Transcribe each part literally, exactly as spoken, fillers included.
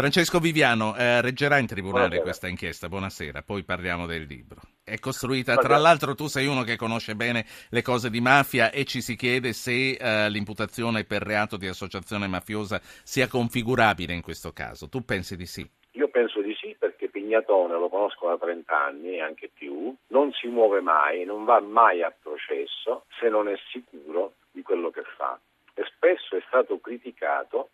Francesco Viviano eh, reggerà in tribunale buonasera. Questa inchiesta, buonasera, poi parliamo del libro. È costruita, tra l'altro tu sei uno che conosce bene le cose di mafia e ci si chiede se eh, l'imputazione per reato di associazione mafiosa sia configurabile in questo caso. Tu pensi di sì? Io penso di sì, perché Pignatone lo conosco da trenta anni e anche più, non si muove mai, non va mai a processo se non è sicuro di quello che fa. E spesso è stato criticato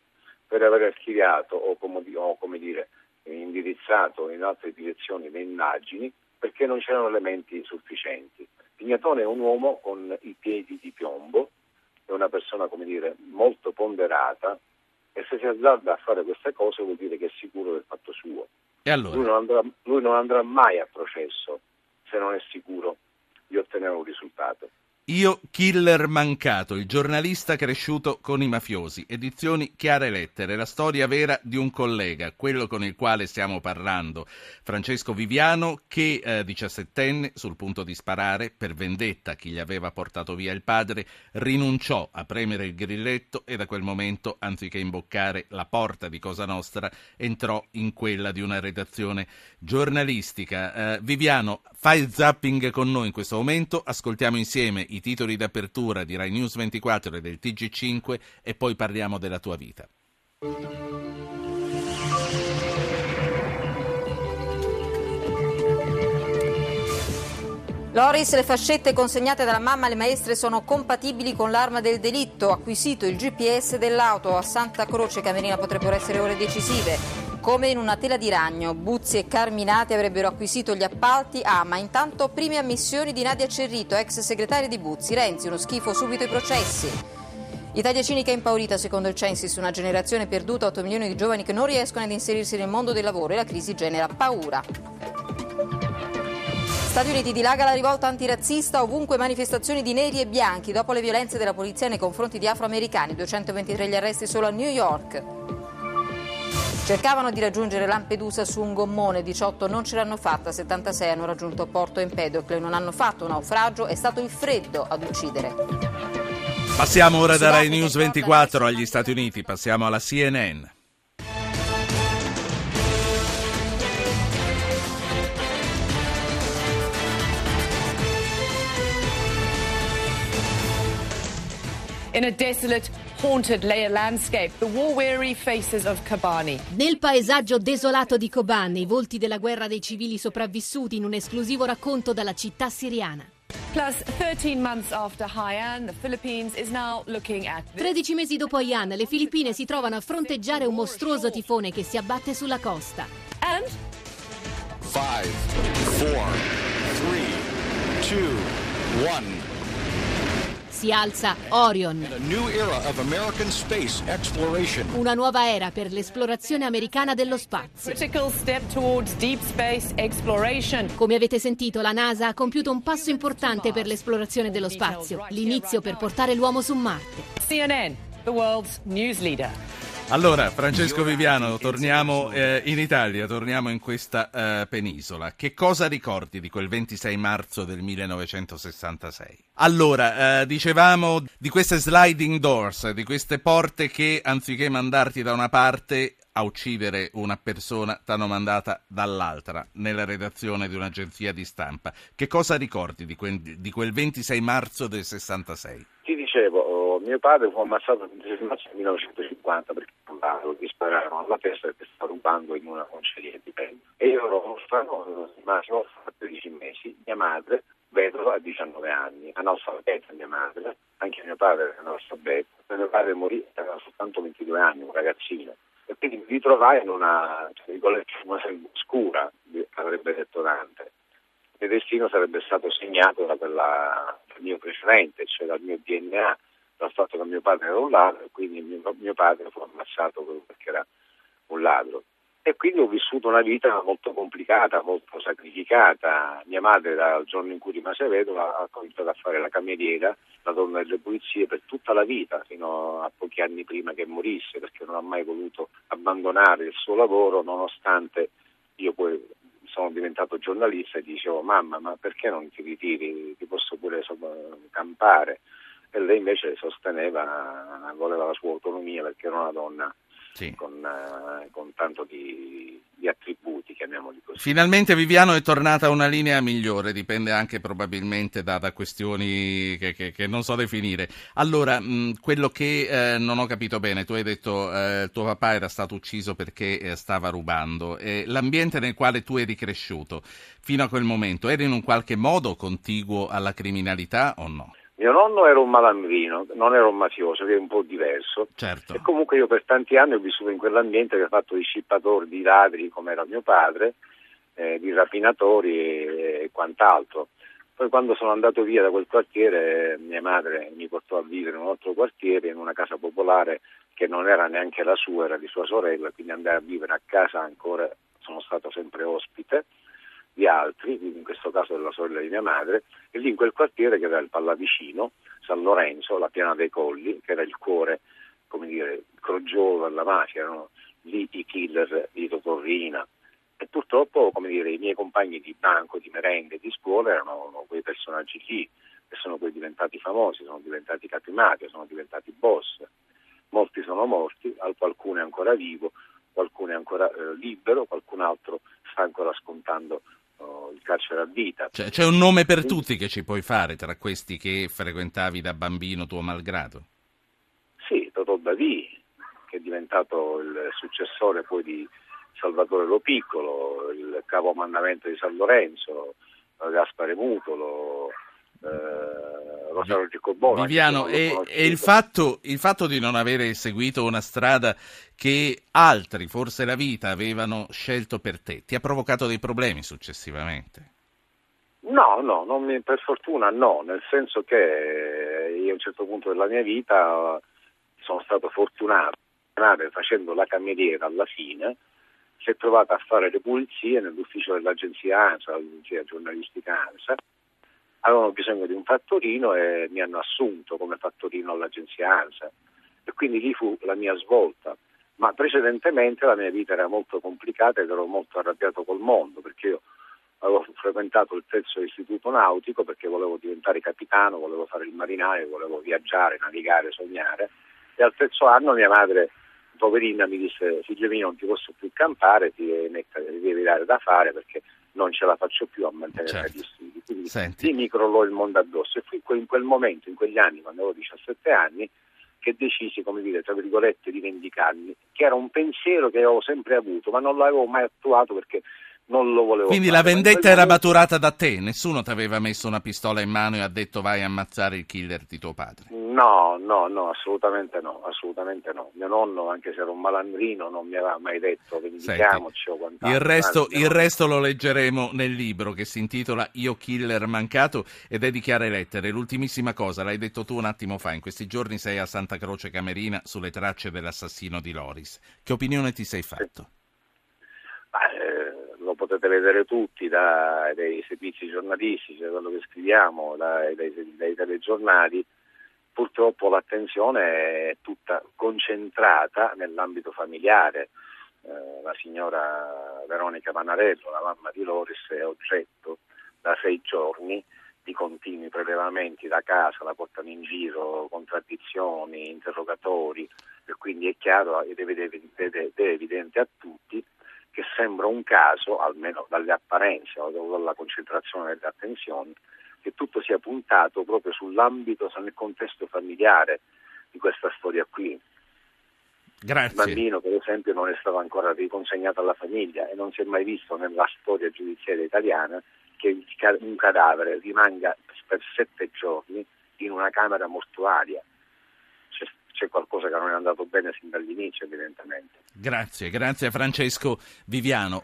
per aver archiviato o, come, o come dire, indirizzato in altre direzioni le indagini perché non c'erano elementi sufficienti. Pignatone è un uomo con i piedi di piombo, è una persona, come dire, molto ponderata, e se si azzarda a fare queste cose vuol dire che è sicuro del fatto suo. E allora? lui, non andrà, lui non andrà mai a processo se non è sicuro di ottenere un risultato. Io killer mancato, il giornalista cresciuto con i mafiosi, edizioni Chiare Lettere, la storia vera di un collega, quello con il quale stiamo parlando, Francesco Viviano, che eh, diciassettenne, sul punto di sparare, per vendetta chi gli aveva portato via il padre, rinunciò a premere il grilletto e da quel momento, anziché imboccare la porta di Cosa Nostra, entrò in quella di una redazione giornalistica. Eh, Viviano, fai il zapping con noi in questo momento, ascoltiamo insieme i titoli d'apertura di Rai News ventiquattro e del T G cinque e poi parliamo della tua vita. Loris, le fascette consegnate dalla mamma alle maestre sono compatibili con l'arma del delitto, acquisito il G P S dell'auto, a Santa Croce Camerina potrebbero essere ore decisive. Come in una tela di ragno, Buzzi e Carminati avrebbero acquisito gli appalti. Ah, ma intanto prime ammissioni di Nadia Cerrito, ex segretaria di Buzzi. Renzi, uno schifo, subito i processi. Italia cinica impaurita, secondo il Censis, una generazione perduta, otto milioni di giovani che non riescono ad inserirsi nel mondo del lavoro e la crisi genera paura. Stati Uniti, dilaga la rivolta antirazzista, ovunque manifestazioni di neri e bianchi dopo le violenze della polizia nei confronti di afroamericani, duecentoventitré gli arresti solo a New York. Cercavano di raggiungere Lampedusa su un gommone, diciotto non ce l'hanno fatta, settantasei hanno raggiunto Porto Empedocle, non hanno fatto un naufragio, è stato il freddo ad uccidere. Passiamo ora da Rai News ventiquattro agli Stati Uniti, passiamo alla C N N. In a desolate, haunted layer landscape, the war-weary faces of Kobani. Nel paesaggio desolato di Kobani, i volti della guerra dei civili sopravvissuti in un esclusivo racconto dalla città siriana. Plus, thirteen months after Haiyan, the Philippines is now looking at this. tredici mesi dopo Haiyan, le Filippine si trovano a fronteggiare un mostruoso tifone che si abbatte sulla costa. And five, four, three, two, one. Si alza Orion, una nuova era per l'esplorazione americana dello spazio. Come avete sentito, la NASA ha compiuto un passo importante per l'esplorazione dello spazio, l'inizio per portare l'uomo su Marte. C N N, the world's news leader. Allora, Francesco Viviano, torniamo eh, in Italia, torniamo in questa eh, penisola. Che cosa ricordi di quel ventisei marzo del millenovecentosessantasei? Allora, eh, dicevamo di queste sliding doors, di queste porte che anziché mandarti da una parte a uccidere una persona t'hanno mandata dall'altra, nella redazione di un'agenzia di stampa. Che cosa ricordi di quel, di quel ventisei marzo del sessantasei? Ti dicevo, mio padre fu ammazzato nel millenovecentocinquanta perché gli spararono alla testa perché stava rubando in una conceria di Penne. E io ero orfano, massimo a tredici mesi, mia madre, vedova a diciannove anni, analfabeta mia madre, anche mio padre era analfabeta, mio padre morì, aveva soltanto ventidue anni, un ragazzino. E quindi mi ritrovai in una, tra virgolette, una scura, avrebbe detto Dante. Il mio destino sarebbe stato segnato da quella, dal mio precedente, cioè dal mio D N A. Dal fatto che mio padre era un ladro e quindi mio, mio padre fu ammazzato perché era un ladro. E quindi ho vissuto una vita molto complicata, molto sacrificata. Mia madre, dal giorno in cui rimase vedova, ha cominciato a fare la cameriera, la donna delle pulizie per tutta la vita, fino a pochi anni prima che morisse, perché non ha mai voluto abbandonare il suo lavoro, nonostante io poi sono diventato giornalista e dicevo: mamma, ma perché non ti ritiri, ti posso pure campare. E lei invece sosteneva, voleva la sua autonomia perché era una donna sì. con, eh, con tanto di, di attributi, chiamiamoli così. Finalmente Viviano è tornata a una linea migliore, dipende anche probabilmente da, da questioni che, che, che non so definire. Allora, mh, quello che eh, non ho capito bene, tu hai detto eh, tuo papà era stato ucciso perché eh, stava rubando, eh, l'ambiente nel quale tu eri cresciuto fino a quel momento era in un qualche modo contiguo alla criminalità o no? Mio nonno era un malandrino, non era un mafioso, che è un po' diverso. Certo. E comunque io per tanti anni ho vissuto in quell'ambiente che ha fatto di scippatori, di ladri, come era mio padre, eh, di rapinatori e, e quant'altro. Poi quando sono andato via da quel quartiere, mia madre mi portò a vivere in un altro quartiere, in una casa popolare che non era neanche la sua, era di sua sorella, quindi andai a vivere a casa ancora, sono stato sempre ospite di altri, in questo caso della sorella di mia madre, e lì in quel quartiere che era il Pallavicino, San Lorenzo, la Piana dei Colli, che era il cuore, come dire, crogiolo della mafia, erano lì i killer di Totorrina, e purtroppo, come dire, i miei compagni di banco, di merende, di scuola erano quei personaggi lì, e sono poi diventati famosi, sono diventati capimafia, sono diventati boss, molti sono morti, qualcuno è ancora vivo, qualcuno è ancora eh, libero, qualcun altro sta ancora scontando il carcere a vita. Cioè, c'è un nome per tutti che ci puoi fare tra questi che frequentavi da bambino tuo malgrado? Sì, Totò Davì, che è diventato il successore poi di Salvatore Lo Piccolo, il capomandamento di San Lorenzo, Gaspare Mutolo, eh, Rosario Giacobbe. Viviano, e, e il, fatto, il fatto di non avere seguito una strada che altri, forse la vita, avevano scelto per te, ti ha provocato dei problemi successivamente? No, no, non mi, per fortuna no, nel senso che io a un certo punto della mia vita sono stato fortunato, facendo la cameriera alla fine, si è trovata a fare le pulizie nell'ufficio dell'agenzia ANSA, l'agenzia giornalistica ANSA, avevano bisogno di un fattorino e mi hanno assunto come fattorino all'agenzia ANSA, e quindi lì fu la mia svolta. Ma precedentemente la mia vita era molto complicata ed ero molto arrabbiato col mondo, perché io avevo frequentato il terzo istituto nautico perché volevo diventare capitano, volevo fare il marinaio, volevo viaggiare, navigare, sognare, e al terzo anno mia madre, poverina, mi disse: figlio mio, non ti posso più campare, ti devi dare da fare perché non ce la faccio più a mantenere certo. gli studi. Quindi Senti. mi crollò il mondo addosso, e fu in quel momento, in quegli anni, quando avevo diciassette anni, che decisi, come dire, tra virgolette, di vendicarmi, che era un pensiero che avevo sempre avuto, ma non l'avevo mai attuato perché non lo volevo Quindi fare. La vendetta era maturata da te? Nessuno ti aveva messo una pistola in mano e ha detto vai a ammazzare il killer di tuo padre? No, no, no, assolutamente no, assolutamente no. Mio nonno, anche se era un malandrino, non mi aveva mai detto vendichiamoci o quant'altro. Il resto, il resto lo leggeremo nel libro che si intitola Io killer mancato ed è di Chiare Lettere. L'ultimissima cosa, l'hai detto tu un attimo fa, in questi giorni sei a Santa Croce Camerina sulle tracce dell'assassino di Loris. Che opinione ti sei fatto? Beh, lo potete vedere tutti dai, dai servizi giornalistici, da quello che scriviamo, dai, dai, dai telegiornali. Purtroppo l'attenzione è tutta concentrata nell'ambito familiare. Eh, la signora Veronica Panarello, la mamma di Loris, è oggetto da sei giorni di continui prelevamenti da casa, la portano in giro, contraddizioni, interrogatori, e quindi è chiaro ed è evidente a tutti che sembra un caso, almeno dalle apparenze o dalla concentrazione delle attenzioni, che tutto sia puntato proprio sull'ambito, nel contesto familiare di questa storia qui. Grazie. Il bambino, per esempio, non è stato ancora riconsegnato alla famiglia e non si è mai visto nella storia giudiziaria italiana che un cadavere rimanga per sette giorni in una camera mortuaria. C'è, c'è qualcosa che non è andato bene sin dall'inizio, evidentemente. Grazie, grazie a Francesco Viviano.